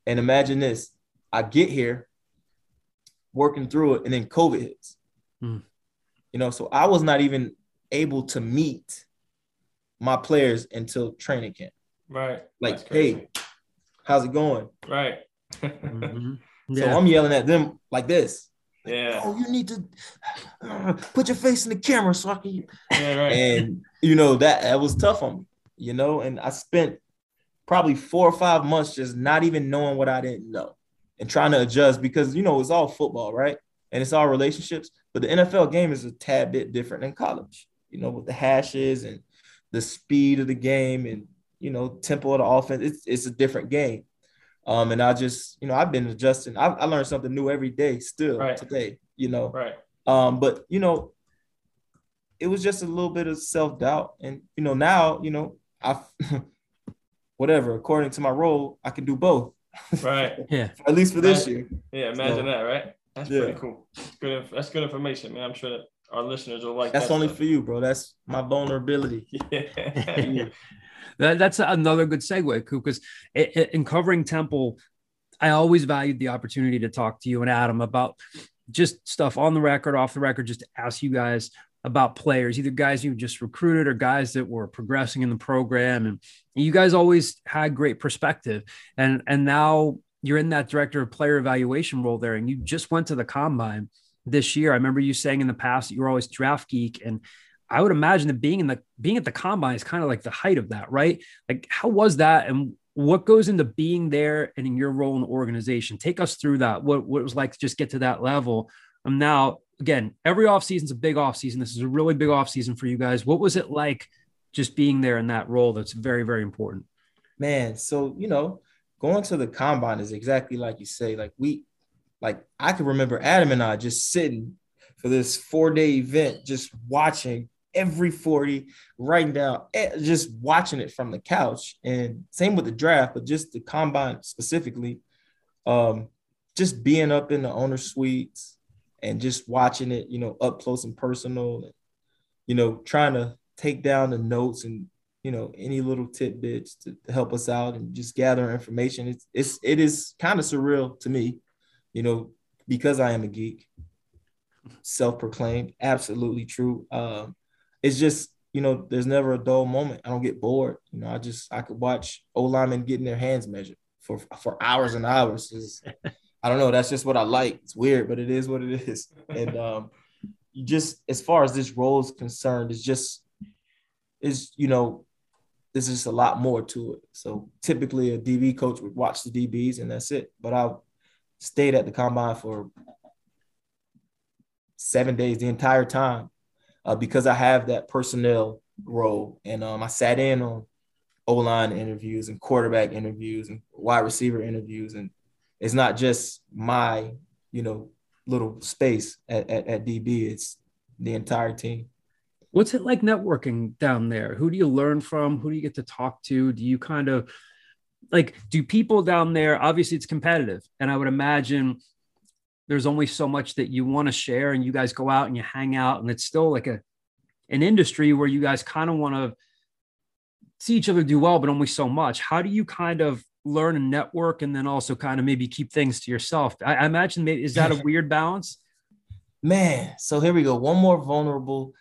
And imagine this, I get here working through it, and then COVID hits. Mm. You know, so I was not even able to meet my players until training camp. Right. Like, hey, how's it going? Right. Mm-hmm. Yeah. So I'm yelling at them like this. Yeah. Oh, you need to uh, put your face in the camera so I can. Yeah, right. And, you know, that, that was tough on me, you know, and I spent probably four or five months just not even knowing what I didn't know and trying to adjust because, you know, it's all football, right? And it's all relationships. But the N F L game is a tad bit different than college, you know, with the hashes and the speed of the game and, you know, tempo of the offense. It's it's a different game. Um, and I just, you know, I've been adjusting. I, I learned something new every day still right. today, you know. Right. Um, but, you know, it was just a little bit of self-doubt. And, you know, now, you know, I've – whatever, according to my role, I can do both. Right. Yeah. At least for this year. Yeah, imagine so, that, right? That's yeah. pretty cool. That's good, that's good information, man. I'm sure that our listeners will like that's that. That's only stuff. For you, bro. That's my vulnerability. Yeah. yeah. That, that's another good segue, Coop, because in covering Temple, I always valued the opportunity to talk to you and Adam about just stuff on the record, off the record, just to ask you guys about players, either guys you just recruited or guys that were progressing in the program. And you guys always had great perspective. And, and now you're in that director of player evaluation role there. And you just went to the combine this year. I remember you saying in the past that you were always draft geek. And I would imagine that being in the, being at the combine is kind of like the height of that, right? Like, how was that? And what goes into being there and in your role in the organization? Take us through that. What, what it was like to just get to that level. And now, again, every offseason's a big offseason. This is a really big offseason for you guys. What was it like just being there in that role that's very, very important? Man, so, you know, going to the combine is exactly like you say. Like, we, like, I can remember Adam and I just sitting for this four-day event, just watching every forty, writing down, just watching it from the couch. And same with the draft, but just the combine specifically, um, just being up in the owner's suites, and just watching it, you know, up close and personal, and, you know, trying to take down the notes and, you know, any little tidbits to help us out and just gather information. It's, it's, it is kind of surreal to me, you know, because I am a geek, self-proclaimed, absolutely true. Um, it's just, you know, there's never a dull moment. I don't get bored. You know, I just, I could watch O-linemen getting their hands measured for, for hours and hours. It's, I don't know. That's just what I like. It's weird, but it is what it is. And um, you just, as far as this role is concerned, it's just, is you know, there's just a lot more to it. So typically a D B coach would watch the D Bs and that's it. But I stayed at the combine for seven days, the entire time, uh, because I have that personnel role. And um, I sat in on O-line interviews and quarterback interviews and wide receiver interviews, and it's not just my, you know, little space at, at, at D B. It's the entire team. What's it like networking down there? Who do you learn from? Who do you get to talk to? Do you kind of like, do people down there, obviously it's competitive. And I would imagine there's only so much that you want to share, and you guys go out and you hang out, and it's still like a, an industry where you guys kind of want to see each other do well, but only so much. How do you kind of learn and network, and then also kind of maybe keep things to yourself? I, I imagine, maybe, is that a weird balance? Man, so here we go. One more vulnerable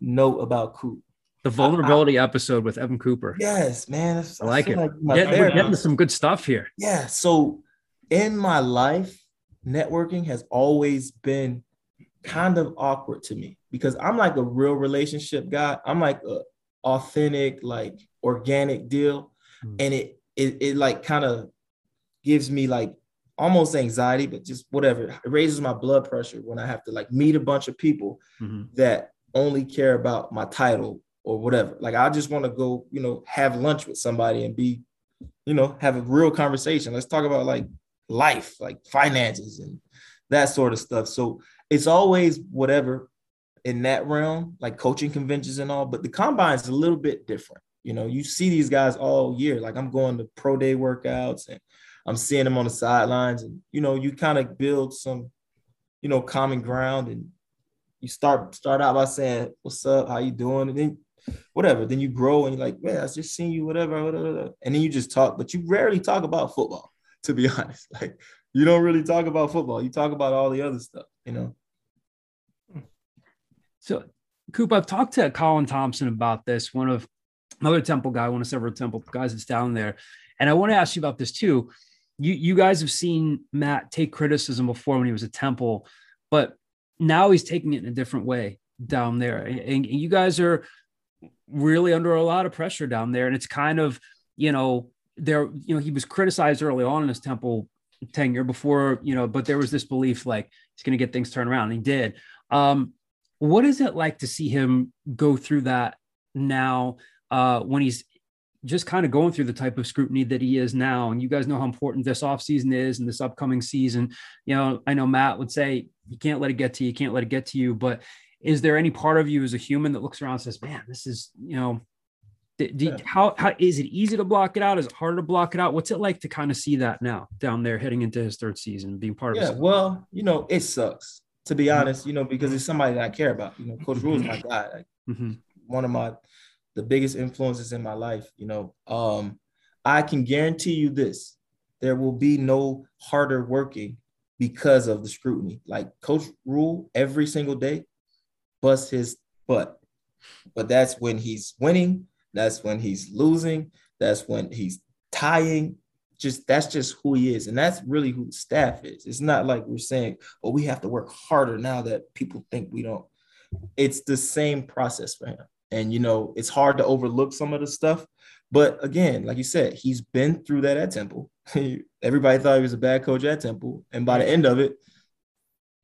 note about Coop. The vulnerability I, I, episode with Evan Cooper. Yes, man. That's, I like I it. Like yeah, we're getting some good stuff here. Yeah. So in my life, networking has always been kind of awkward to me because I'm like a real relationship guy. I'm like a authentic, like organic deal. Mm. And it, it, it like kind of gives me like almost anxiety, but just whatever. It raises my blood pressure when I have to like meet a bunch of people mm-hmm. that only care about my title or whatever. Like, I just want to go, you know, have lunch with somebody and be, you know, have a real conversation. Let's talk about like life, like finances and that sort of stuff. So it's always whatever in that realm, like coaching conventions and all, but the combine is a little bit different. You know, you see these guys all year. Like, I'm going to pro day workouts and I'm seeing them on the sidelines, and, you know, you kind of build some, you know, common ground, and you start, start out by saying, what's up, how you doing? And then whatever, then you grow and you're like, man, I just seen you, whatever, whatever. And then you just talk, but you rarely talk about football, to be honest. Like, you don't really talk about football. You talk about all the other stuff, you know? So, Coop, I've talked to Colin Thompson about this, one of another Temple guy, one of several Temple guys that's down there. And I want to ask you about this too. You you guys have seen Matt take criticism before when he was at Temple, but now he's taking it in a different way down there. And, and you guys are really under a lot of pressure down there. And it's kind of, you know, there, you know, he was criticized early on in his Temple tenure before, you know, but there was this belief like he's going to get things turned around. And he did. Um, what is it like to see him go through that now uh, when he's just kind of going through the type of scrutiny that he is now? And you guys know how important this offseason is and this upcoming season. You know, I know Matt would say, you can't let it get to you, you can't let it get to you. But is there any part of you as a human that looks around and says, man, this is, you know, do, do, yeah. how, how is it easy to block it out? Is it harder to block it out? What's it like to kind of see that now down there heading into his third season, being part yeah, of it? Yeah, well, you know, it sucks, to be honest, you know, because it's somebody that I care about. You know, Coach Rhule is my guy, like, mm-hmm. one of my the biggest influences in my life, you know. Um, I can guarantee you this, there will be no harder working because of the scrutiny. Like, Coach Rhule every single day busts his butt. But that's when he's winning, that's when he's losing, that's when he's tying. Just that's just who he is. And that's really who the staff is. It's not like we're saying, oh, we have to work harder now that people think we don't. It's the same process for him. And, you know, it's hard to overlook some of the stuff. But again, like you said, he's been through that at Temple. Everybody thought he was a bad coach at Temple. And by the end of it,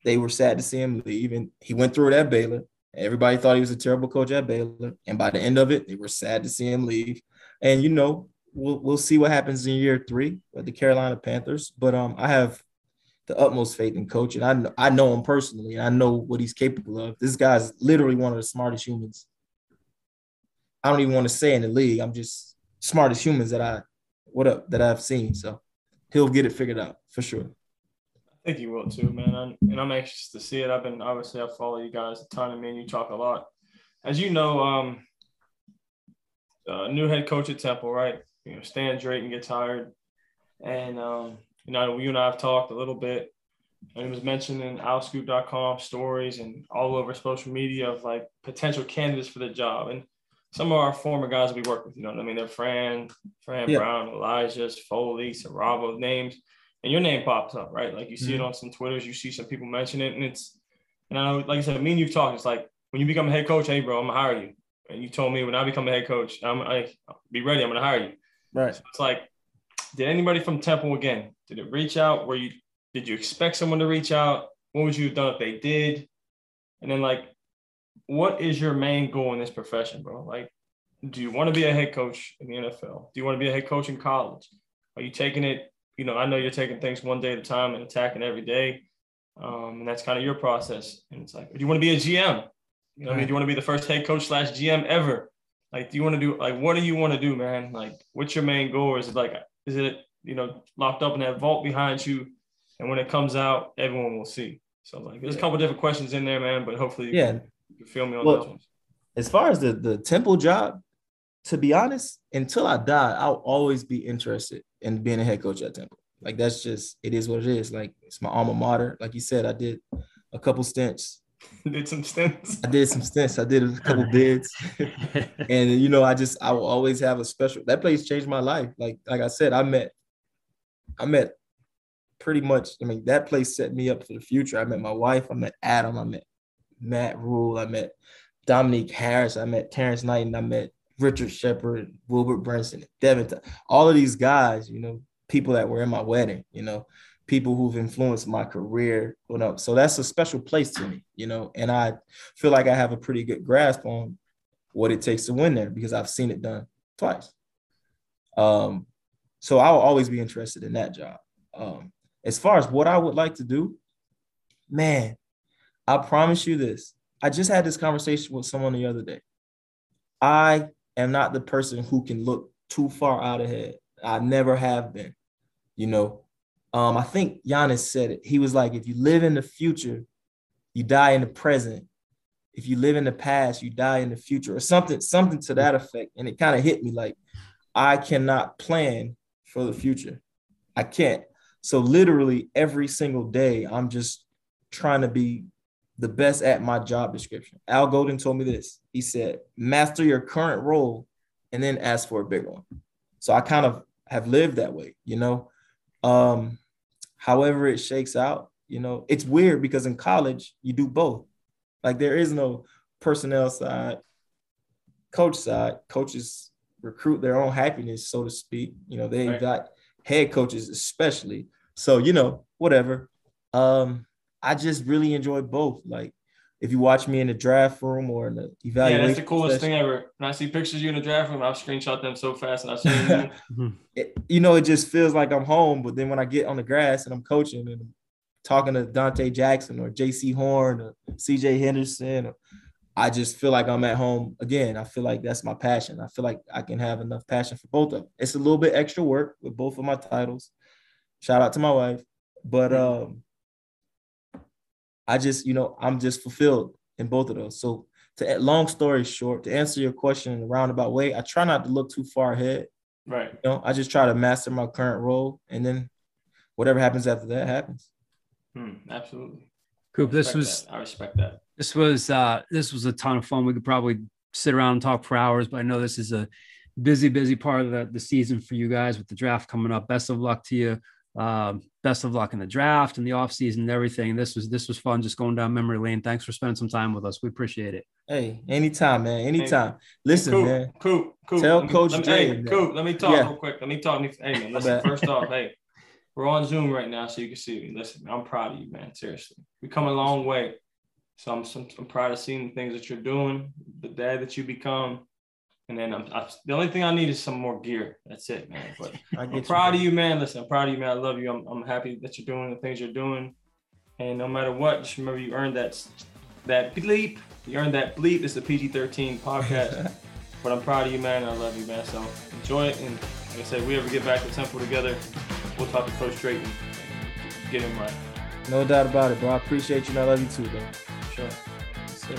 they were sad to see him leave. And he went through it at Baylor. Everybody thought he was a terrible coach at Baylor. And by the end of it, they were sad to see him leave. And, you know, we'll we'll see what happens in year three with the Carolina Panthers. But um, I have the utmost faith in Coach. And I know, I know him personally. And I know what he's capable of. This guy's literally one of the smartest humans. I don't even want to say in the league. I'm just smartest humans that I, what up, that I've seen. So he'll get it figured out for sure. I think he will too, man. I'm, and I'm anxious to see it. I've been, obviously I follow you guys a ton. I mean, you talk a lot, as you know, um, uh, new head coach at Temple, right? You know, Stan Drayton gets hired, and um, you know, you and I have talked a little bit, and it was mentioned in Al Scoop dot com stories and all over social media of like potential candidates for the job. And some of our former guys that we work with, you know what I mean? They're Fran, Fran yeah. Brown, Elijah, Foley, Saravo, names, and your name pops up, right? Like, you see mm-hmm. it on some Twitters, you see some people mention it, and it's, and I know, like I said, me and you've talked, it's like, when you become a head coach, hey, bro, I'm going to hire you. And you told me when I become a head coach, I'm like, be ready, I'm going to hire you. Right. So it's like, did anybody from Temple, again, did it reach out? Were you, did you expect someone to reach out? What would you have done if they did? And then, like, what is your main goal in this profession, bro? Like, do you want to be a head coach in the N F L? Do you want to be a head coach in college? Are you taking it, you know, I know you're taking things one day at a time and attacking every day. Um, and that's kind of your process. And it's like, do you want to be a G M? You know what I mean? Do you want to be the first head coach slash G M ever? Like, do you want to do, like, what do you want to do, man? Like, what's your main goal? Or is it like, is it, you know, locked up in that vault behind you? And when it comes out, everyone will see. So like, there's a couple different questions in there, man, but hopefully you yeah. can, you feel me on well, those ones. As far as the, the Temple job, to be honest, until I die, I'll always be interested in being a head coach at Temple. Like, that's just, it is what it is. Like, it's my alma mater. Like you said, I did a couple stints. Did some stints. I did some stints. I did a couple bids. And, you know, I just – I will always have a special – that place changed my life. Like like I said, I met – I met pretty much – I mean, that place set me up for the future. I met my wife. I met Adam. I met Matt Rhule. I met Dominique Harris. I met Terrence Knight. And I met Richard Shepard, Wilbert Brinson, Devin. All of these guys, you know, people that were in my wedding, you know. People who've influenced my career. You know, so that's a special place to me, you know, and I feel like I have a pretty good grasp on what it takes to win there because I've seen it done twice. Um, so I will always be interested in that job. Um, as far as what I would like to do, man, I promise you this. I just had this conversation with someone the other day. I am not the person who can look too far out ahead. I never have been, you know. Um, I think Giannis said it. He was like, if you live in the future, you die in the present. If you live in the past, you die in the future, or something, something to that effect. And it kind of hit me like, I cannot plan for the future. I can't. So literally every single day, I'm just trying to be the best at my job description. Al Golden told me this. He said, master your current role and then ask for a big one. So I kind of have lived that way, you know. Um, however it shakes out, you know, it's weird because in college you do both. Like there is no personnel side, coach side. Coaches recruit their own happiness, so to speak. You know, they right. got head coaches especially. So, you know, whatever. Um, I just really enjoy both. Like if you watch me in the draft room or in the evaluation. Yeah, that's the coolest session. thing ever. When I see pictures of you in the draft room, I'll screenshot them so fast and I've seen them. It, you know, it just feels like I'm home. But then when I get on the grass and I'm coaching and I'm talking to Dante Jackson or J C Horn or C J Henderson, or, I just feel like I'm at home again. I feel like that's my passion. I feel like I can have enough passion for both of them. It's a little bit extra work with both of my titles. Shout out to my wife. But um I just, you know, I'm just fulfilled in both of those. So to long story short, to answer your question in a roundabout way, I try not to look too far ahead. Right. You know, I just try to master my current role. And then whatever happens after that happens. Hmm, absolutely. Coop, this was, that. I respect that. This was, uh, this was a ton of fun. We could probably sit around and talk for hours, but I know this is a busy, busy part of the, the season for you guys with the draft coming up. Best of luck to you. Um, best of luck in the draft and the offseason and everything. This was this was fun just going down memory lane. Thanks for spending some time with us. We appreciate it. Hey, anytime, man. Anytime. Hey, listen, Coop, man. Coop, Coop. Tell me, Coach Jay. Hey, Coop, let me talk yeah. real quick. Let me talk. Hey, man, listen, first off, hey, we're on Zoom right now so you can see me. Listen, I'm proud of you, man. Seriously. We've come a long way. So I'm, I'm, I'm proud of seeing the things that you're doing, the dad that you become. And then I'm, I, the only thing I need is some more gear. That's it, man. But I'm you, proud man. of you, man. Listen, I'm proud of you, man. I love you. I'm, I'm happy that you're doing the things you're doing. And no matter what, just remember you earned that that bleep. You earned that bleep. It's a P G thirteen podcast. But I'm proud of you, man. I love you, man. So enjoy it. And like I said, if we ever get back to Temple together, we'll talk to Coach Drayton and get him right. No doubt about it, bro. I appreciate you, and I love you too, bro. Sure. Sure.